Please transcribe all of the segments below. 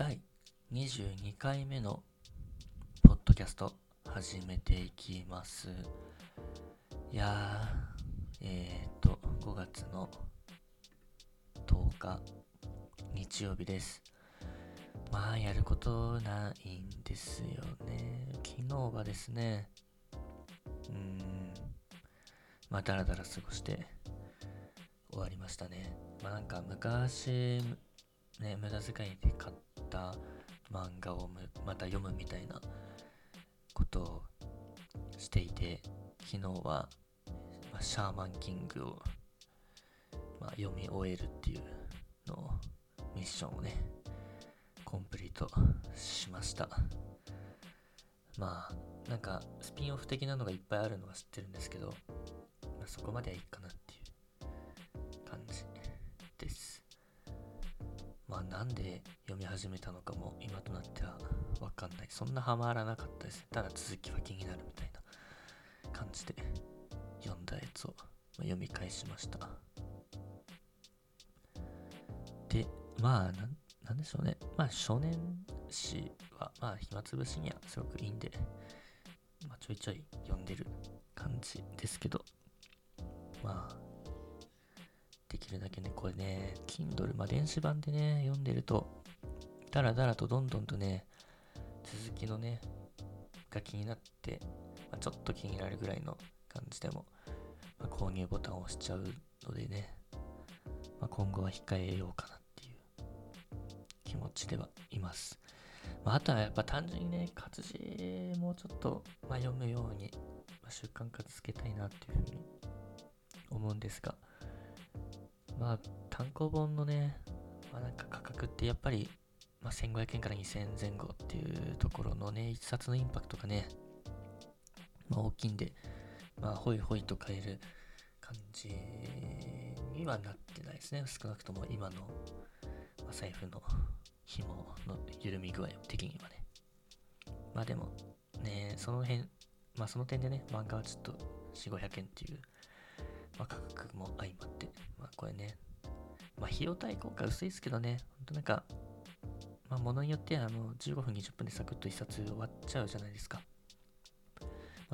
第22回目のポッドキャスト始めていきます。いやー、5月の10日日曜日です。まあやることないんですよね。昨日はですね、だらだら過ごして終わりましたね。昔ね、無駄遣いで買った漫画をまた読むみたいなことをしていて、昨日は、シャーマンキングを、読み終えるっていうのをミッションをねコンプリートしました。スピンオフ的なのがいっぱいあるのは知ってるんですけど、そこまではいいかなっていう感じです。なんで読み始めたのかも今となっては分かんない。そんなハマらなかったです。ただ続きは気になるみたいな感じで読んだやつを読み返しました。で、なんでしょうね。少年誌は暇つぶしにはすごくいいんで、ちょいちょい読んでる感じですけど、できるだけね、これね、Kindle、電子版でね、読んでると、だらだらとどんどんとね、続きのね、が気になって、ちょっと気になるぐらいの感じでも、購入ボタンを押しちゃうのでね、今後は控えようかなっていう気持ちではいます。あとはやっぱ単純にね、活字もちょっと、読むように、習慣化つけたいなっていうふうに思うんですが、単行本のね、価格ってやっぱり、1500円から2000円前後っていうところのね、一冊のインパクトがね、大きいんで、ホイホイと買える感じにはなってないですね。少なくとも今の、財布の紐の緩み具合的にはね。でもね、その点でね、漫画はちょっと400〜500円っていう、価格も相まって、これね、費用対効果薄いですけどね、ほんとものによっては15分20分でサクッと1冊終わっちゃうじゃないですか。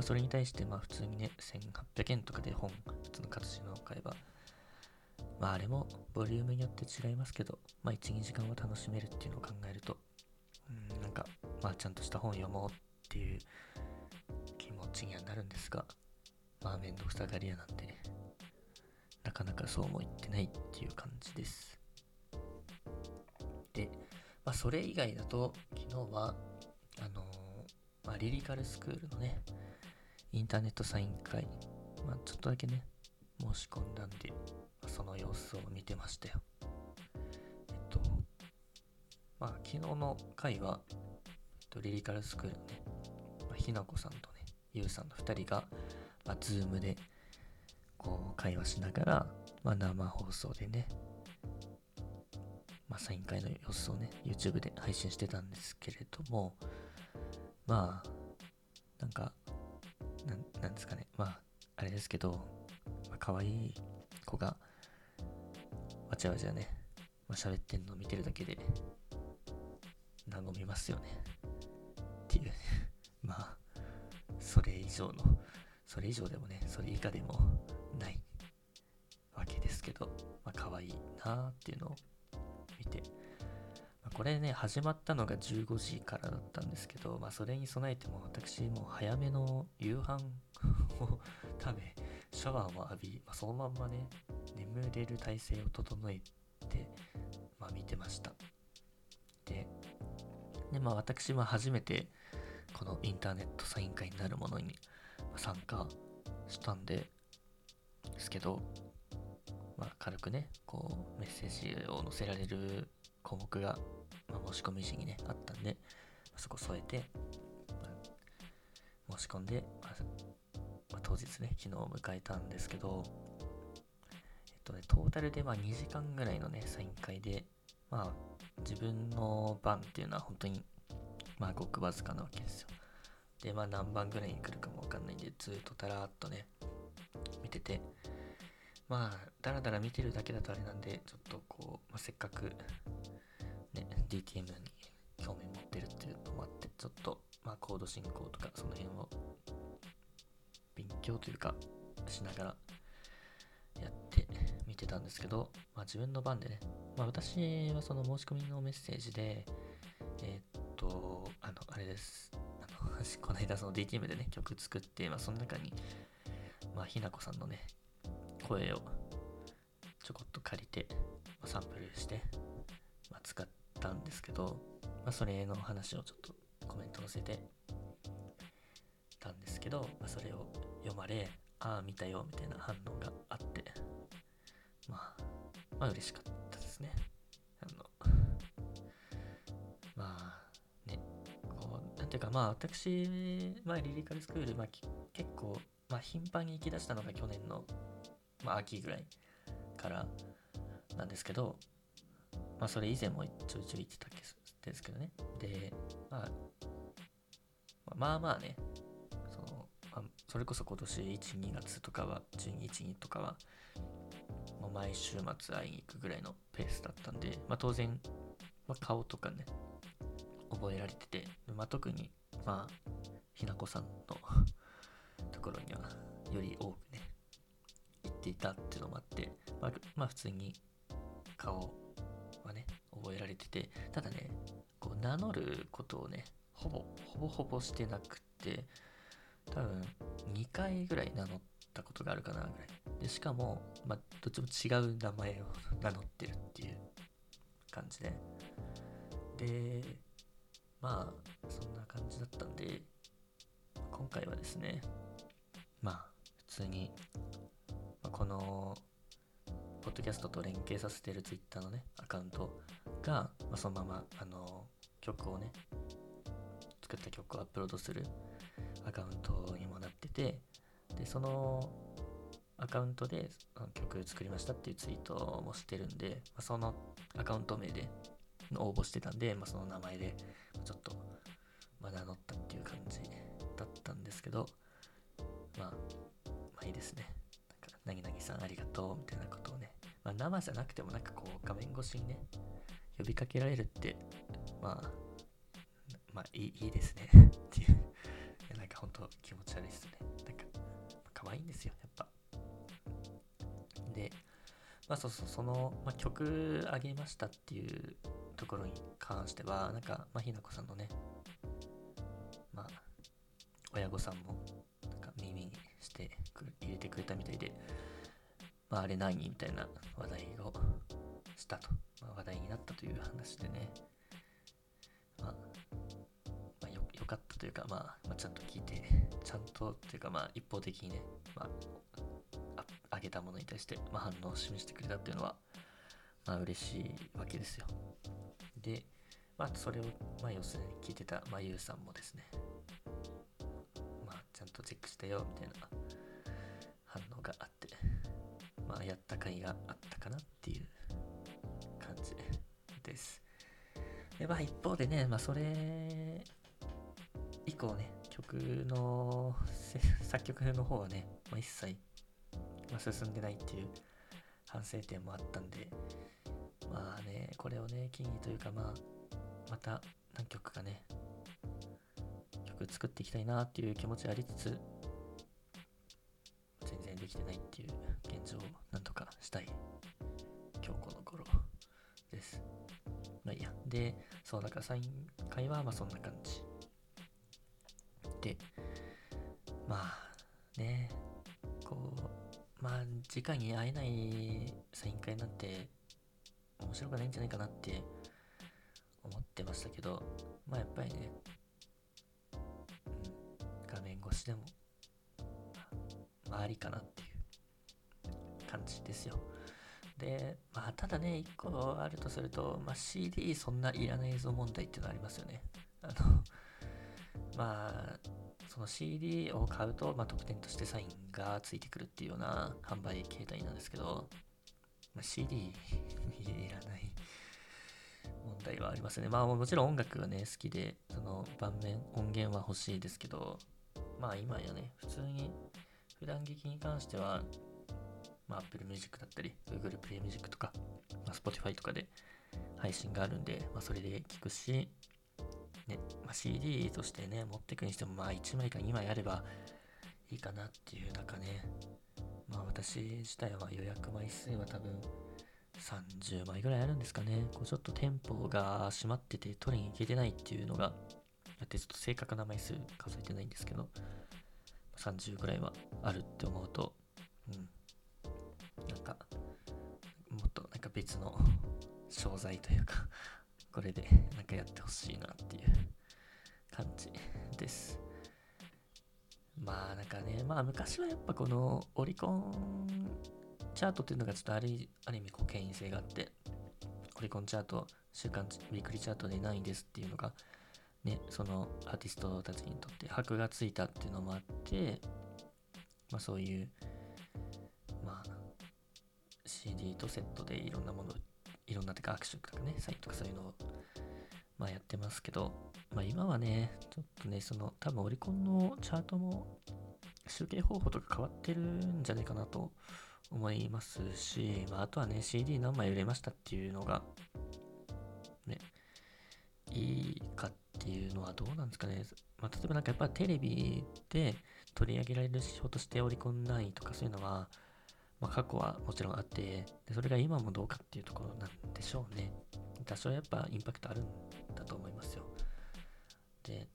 それに対して普通にね、1800円とかで普通の活字のを買えば、あれもボリュームによって違いますけど、1、2時間は楽しめるっていうのを考えると、ちゃんとした本読もうっていう気持ちにはなるんですが、めんどくさがり屋なんで、なかなかそうも言ってないっていう感じです。で、それ以外だと、昨日は、リリカルスクールのね、インターネットサイン会、ちょっとだけね、申し込んだんで、その様子を見てましたよ。昨日の会は、リリカルスクールのね、ひなこさんとね、ゆうさんの2人が、ズームで、会話しながら、生放送でね、サイン会の様子をね YouTube で配信してたんですけれども、なんですかね、あれですけど、可愛い子がわちゃわちゃね、喋ってんのを見てるだけで和みますよねっていうねそれ以上でもね、それ以下でもないわけですけど、可愛いなっていうのを見て、これね、始まったのが15時からだったんですけど、それに備えても私も早めの夕飯を食べ、シャワーも浴び、そのまんまね、眠れる体勢を整えて、見てました。で、私は初めてこのインターネットサイン会になるものに参加したんですけど、軽くね、メッセージを載せられる項目が、申し込み時にね、あったんで、そこ添えて、申し込んで、当日ね、昨日迎えたんですけど、トータルで2時間ぐらいのね、サイン会で、自分の番っていうのは本当に、ごくわずかなわけですよ。で、何番ぐらいに来るかもわかんないんで、ずっとだらーっとね、見てて、だらだら見てるだけだとあれなんで、ちょっとせっかく、ね、DTM にちょっと、まあ、コード進行とかその辺を勉強というかしながらやってみてたんですけど、まあ、自分の番でね、まあ、私はその申し込みのメッセージであれです私この間その DTM でね曲作って、まあ、その中に、まあ、ひなこさんのね声をちょこっと借りて、まあ、サンプルして、まあ、使ったんですけど、まあ、それの話をちょっとコメント載せてたんですけど、まあ、それを読まれああ見たよみたいな反応があって、まあ嬉しかったですね。まあ私、リリカルスクール、結構、頻繁に行き出したのが去年の、秋ぐらいからなんですけど、それ以前もちょいちょい行ってたんですけどね。で、まあね、それこそ今年1、2月とかは、12、1、2とかは、もう毎週末会いに行くぐらいのペースだったんで、当然、顔とかね、覚えられてて、特にひなこさんのところにはより多くね行っていたっていうのもあって、普通に顔はね覚えられてて、ただねこう名乗ることをねほぼしてなくて、多分2回ぐらい名乗ったことがあるかなぐらいで、しかも、どっちも違う名前を名乗ってるっていう感じで、でそんな感じだったんで、今回はですね、普通に、このポッドキャストと連携させてるツイッターのねアカウントが、そのまま曲をね作った曲をアップロードするアカウントにもなってて、でそのアカウントで曲作りましたっていうツイートもしてるんで、そのアカウント名で応募してたんで、その名前でちょっと名乗ったっていう感じだったんですけど、いいですね。なんか何々さんありがとうみたいなことをね、生じゃなくてもなんかこう画面越しにね呼びかけられるっていいですねっていうなんか本当気持ち悪いですね。なんか可愛いんですよやっぱ。で、曲あげましたっていうところに関しては、なんか、ひなこさんのね、親御さんも、なんか耳にして入れてくれたみたいで、あれ何みたいな話題をしたと、話題になったという話でね、よかったというか、ちゃんと聞いて、ちゃんとというか、一方的にね、あげたものに対して、反応を示してくれたっていうのは、嬉しいわけですよ。で、それを、要するに聞いてた、ゆうさんもですね、ちゃんとチェックしたよみたいな反応があって、やった甲斐があったかなっていう感じです。で、一方でね、それ以降ね、曲の作曲の方はね、一切、進んでないっていう反省点もあったんで、これをね機にというか、また何曲かね曲作っていきたいなっていう気持ちありつつ、全然できてないっていう現状をなんとかしたい今日この頃です。で、そうだからサイン会はそんな感じで、ねこう直に会えないサイン会なんて面白くないんじゃないかなって思ってましたけど、やっぱりね、画面越しでもありかなっていう感じですよ。で、ただね、1個あるとすると、CD そんないらないぞ問題っていうのありますよね。その CD を買うと、特典としてサインがついてくるっていうような販売形態なんですけど、CD いらない問題はありますね。もちろん音楽はね好きで、その音源は欲しいですけど、今やね普通に普段劇に関しては、Apple Music だったり Google Play Music とか、Spotify とかで配信があるんで、それで聴くし、ね、まあ、CD としてね持っていくにしてもまあ1枚か2枚あればいいかなっていう中ね、まあ私自体は予約枚数は多分30枚ぐらいあるんですかね。こうちょっと店舗が閉まってて取りに行けてないっていうのがあって、ちょっと正確な枚数数えてないんですけど30ぐらいはあるって思うと、なんかもっとなんか別の商材というかこれでなんかやってほしいなっていう感じです。まあなんかね、まあ昔はやっぱこのオリコンチャートっていうのがちょっとある意味こう権威性があって、オリコンチャート、週刊ウィークリーチャートで何位ですっていうのがね、そのアーティストたちにとって箔がついたっていうのもあって、まあ、そういう、まあ、CD とセットでいろんなもの、いろんなとか握手とかね、サインとかそういうのを、まあ、やってますけど、まあ、今はねちょっとねその多分オリコンのチャートも集計方法とか変わってるんじゃないかなと思いますし、まあ、あとはね CD 何枚売れましたっていうのがねいいかっていうのはどうなんですかね。まあ、例えばなんかやっぱテレビで取り上げられる指標としてオリコン何位とかそういうのは、まあ、過去はもちろんあって、でそれが今もどうかっていうところなんでしょうね。多少やっぱインパクトあるんだと思いますよ。で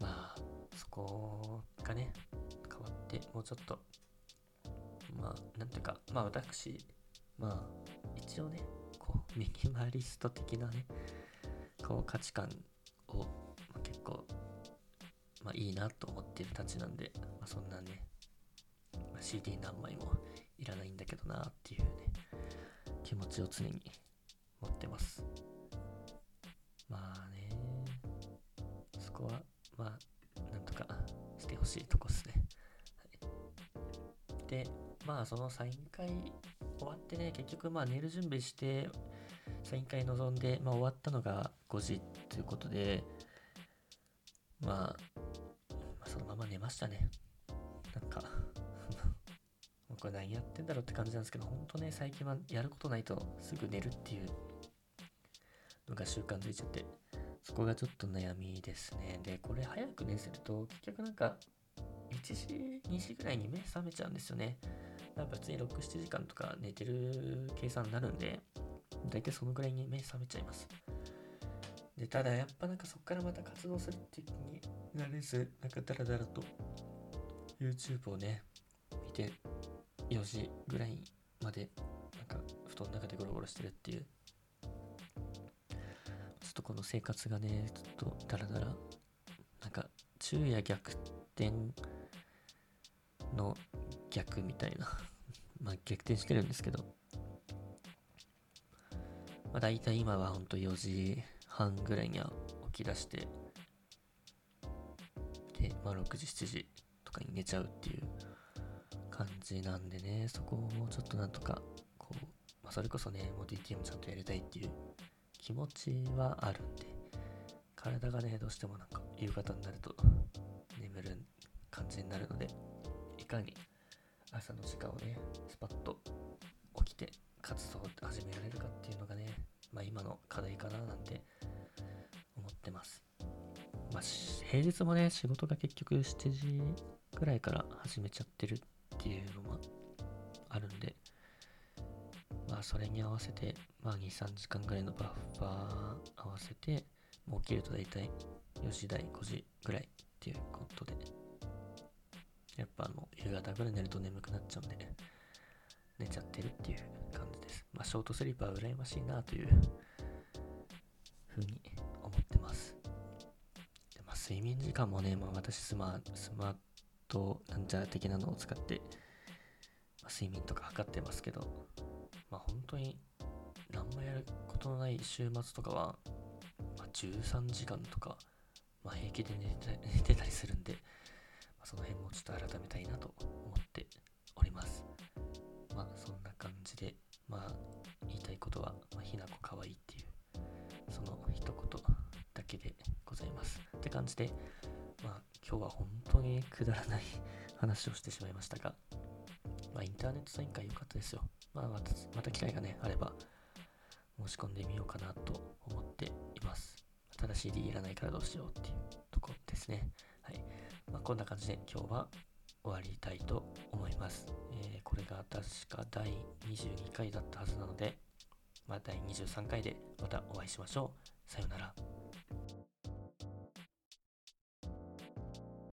まあそこがね変わってもうちょっとまあなんていうか、まあ私まあ一応ねこうミニマリスト的なねこう価値観を、まあ、結構、まあ、いいなと思ってるたちなんで、まあ、そんなね、まあ、CD 何枚もいらないんだけどなっていうね気持ちを常に持ってます。まあねそこはまあなんとかしてほしいとこですね、はい、でまあそのサイン会終わってね結局まあ寝る準備してサイン会臨んで、まあ、終わったのが5時ということで、まあ、そのまま寝ましたね。なんかこれ何やってんだろうって感じなんですけど、ほんとね最近はやることないとすぐ寝るっていうのが習慣づいちゃって、そこがちょっと悩みですね。でこれ早く寝せると結局なんか1時2時ぐらいに目覚めちゃうんですよね。やっぱ普通に 6,7 時間とか寝てる計算になるんで、大体そのぐらいに目覚めちゃいます。でただやっぱなんかそっからまた活動するって気になれず、なんかダラダラと YouTube をね見て4時ぐらいまでなんか布団の中でゴロゴロしてるっていう、ちょっとこの生活がねちょっとダラダラ、なんか昼夜逆転の逆みたいなまあ逆転してるんですけど、まあ、大体今はほんと4時半ぐらいには起き出して、で、まあ、6時7時とかに寝ちゃうっていう感じなんでね、そこをもうちょっとなんとかこう、まあ、それこそねもう DTM ちゃんとやりたいっていう気持ちはあるんで、体がねどうしてもなんか夕方になると眠る感じになるので、いかに朝の時間をねスパッと起きて活動を始められるかっていうのがね、まあ、今の課題かななんて思ってます。まあ、平日もね仕事が結局7時ぐらいから始めちゃってるっていうのもあるんで、まあそれに合わせて、まあ、2、3時間ぐらいのバッファー合わせて、もう起きると大体4時台5時ぐらいっていうことで、やっぱもう夕方ぐらい寝ると眠くなっちゃうんで寝ちゃってるっていう感じです。まあショートスリーパーは羨ましいなというふうに思ってます。でまあ睡眠時間もね、まあ私スマートなんちゃら的なのを使って、まあ、睡眠とか測ってますけど、まあ本当に何もやることのない週末とかは、まあ、13時間とか、まあ、平気で寝てたりするんで、まあ、その辺もちょっと改めたいなと思っております。まあそんな感じで、まあ言いたいことは、まあ、ひなこかわいいっていうその一言だけでございますって感じで、まあ今日は本当にくだらない話をしてしまいましたが、まあインターネットサイン会良かったですよ。まあまた機会がねあれば申し込んでみようかなと思っています。ただ CD いらないからどうしようっていうところですね。はい。まあ、こんな感じで今日は終わりたいと思います。これが確か第22回だったはずなので、まあ、第23回でまたお会いしましょう。さようなら。